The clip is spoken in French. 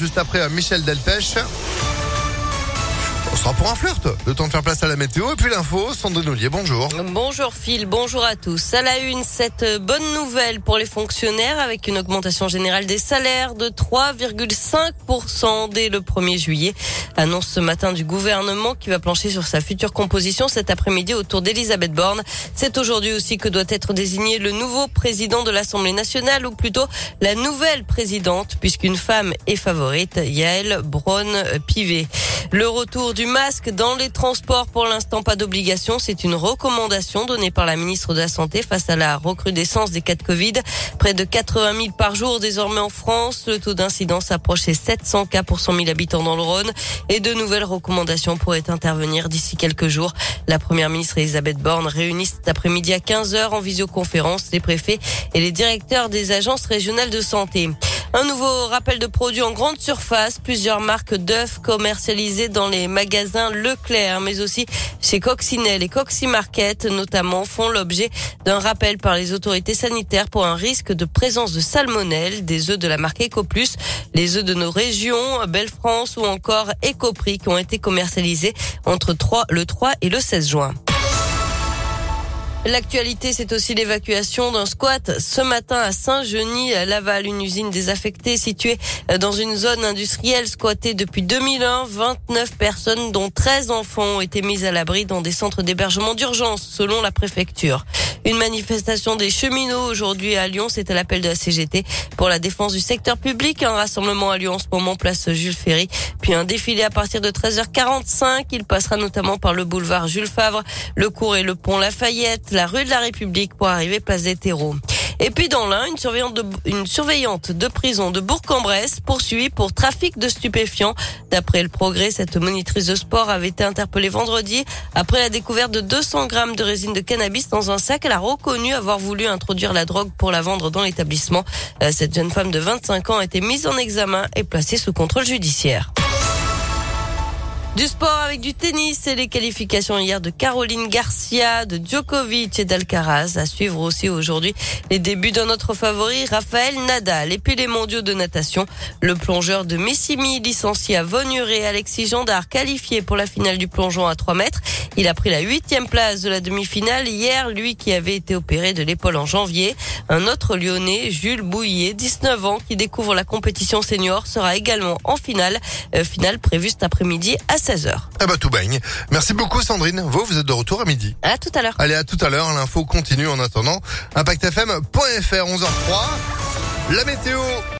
Juste après Michel Delpech. On sera pour un flirt. Le temps de faire place à la météo et puis l'info. Sandrine Ollier, bonjour. Bonjour Phil, bonjour à tous. À la une, cette bonne nouvelle pour les fonctionnaires avec une augmentation générale des salaires de 3,5% dès le 1er juillet. Annonce ce matin du gouvernement qui va plancher sur sa future composition cet après-midi autour d'Elisabeth Borne. C'est aujourd'hui aussi que doit être désigné le nouveau président de l'Assemblée nationale, ou plutôt la nouvelle présidente, puisqu'une femme est favorite, Yaël Braun-Pivet. Le retour du masque dans les transports, pour l'instant pas d'obligation, c'est une recommandation donnée par la ministre de la Santé face à la recrudescence des cas de Covid. Près de 80 000 par jour désormais en France, le taux d'incidence approche les 700 cas pour 100 000 habitants dans le Rhône, et de nouvelles recommandations pourraient intervenir d'ici quelques jours. La première ministre Elisabeth Borne réunit cet après-midi à 15h en visioconférence les préfets et les directeurs des agences régionales de santé. Un nouveau rappel de produits en grande surface. Plusieurs marques d'œufs commercialisées dans les magasins Leclerc, mais aussi chez Coccinelle et Coccimarket notamment, font l'objet d'un rappel par les autorités sanitaires pour un risque de présence de salmonelle. Des œufs de la marque EcoPlus, les œufs de nos régions, Belle France ou encore Ecoprix, qui ont été commercialisés entre le 3 et le 16 juin. L'actualité, c'est aussi l'évacuation d'un squat ce matin à Saint-Genis-Laval, une usine désaffectée située dans une zone industrielle squattée depuis 2001. 29 personnes, dont 13 enfants, ont été mises à l'abri dans des centres d'hébergement d'urgence, selon la préfecture. Une manifestation des cheminots aujourd'hui à Lyon, c'est à l'appel de la CGT pour la défense du secteur public. Un rassemblement à Lyon en ce moment, place Jules Ferry, puis un défilé à partir de 13h45. Il passera notamment par le boulevard Jules Favre, le cours et le pont Lafayette, la rue de la République pour arriver place des Terreaux. Et puis dans l'Ain, une surveillante de prison de Bourg-en-Bresse poursuivie pour trafic de stupéfiants. D'après Le Progrès, cette monitrice de sport avait été interpellée vendredi après la découverte de 200 grammes de résine de cannabis dans un sac. Elle a reconnu avoir voulu introduire la drogue pour la vendre dans l'établissement. Cette jeune femme de 25 ans a été mise en examen et placée sous contrôle judiciaire. Du sport avec du tennis et les qualifications hier de Caroline Garcia, de Djokovic et d'Alcaraz. À suivre aussi aujourd'hui les débuts d'un autre favori, Rafael Nadal. Et puis les mondiaux de natation. Le plongeur de Messimy, licencié à Vonure, et Alexis Jandard, qualifié pour la finale du plongeon à 3 mètres. Il a pris la 8e place de la demi-finale hier, lui qui avait été opéré de l'épaule en janvier. Un autre Lyonnais, Jules Bouillet, 19 ans, qui découvre la compétition senior, sera également en finale. Finale prévue cet après-midi à 16h. Ah bah tout baigne. Merci beaucoup Sandrine. Vous êtes de retour à midi. À tout à l'heure. Allez, à tout à l'heure. L'info continue en attendant. impactfm.fr, 11h03. La météo.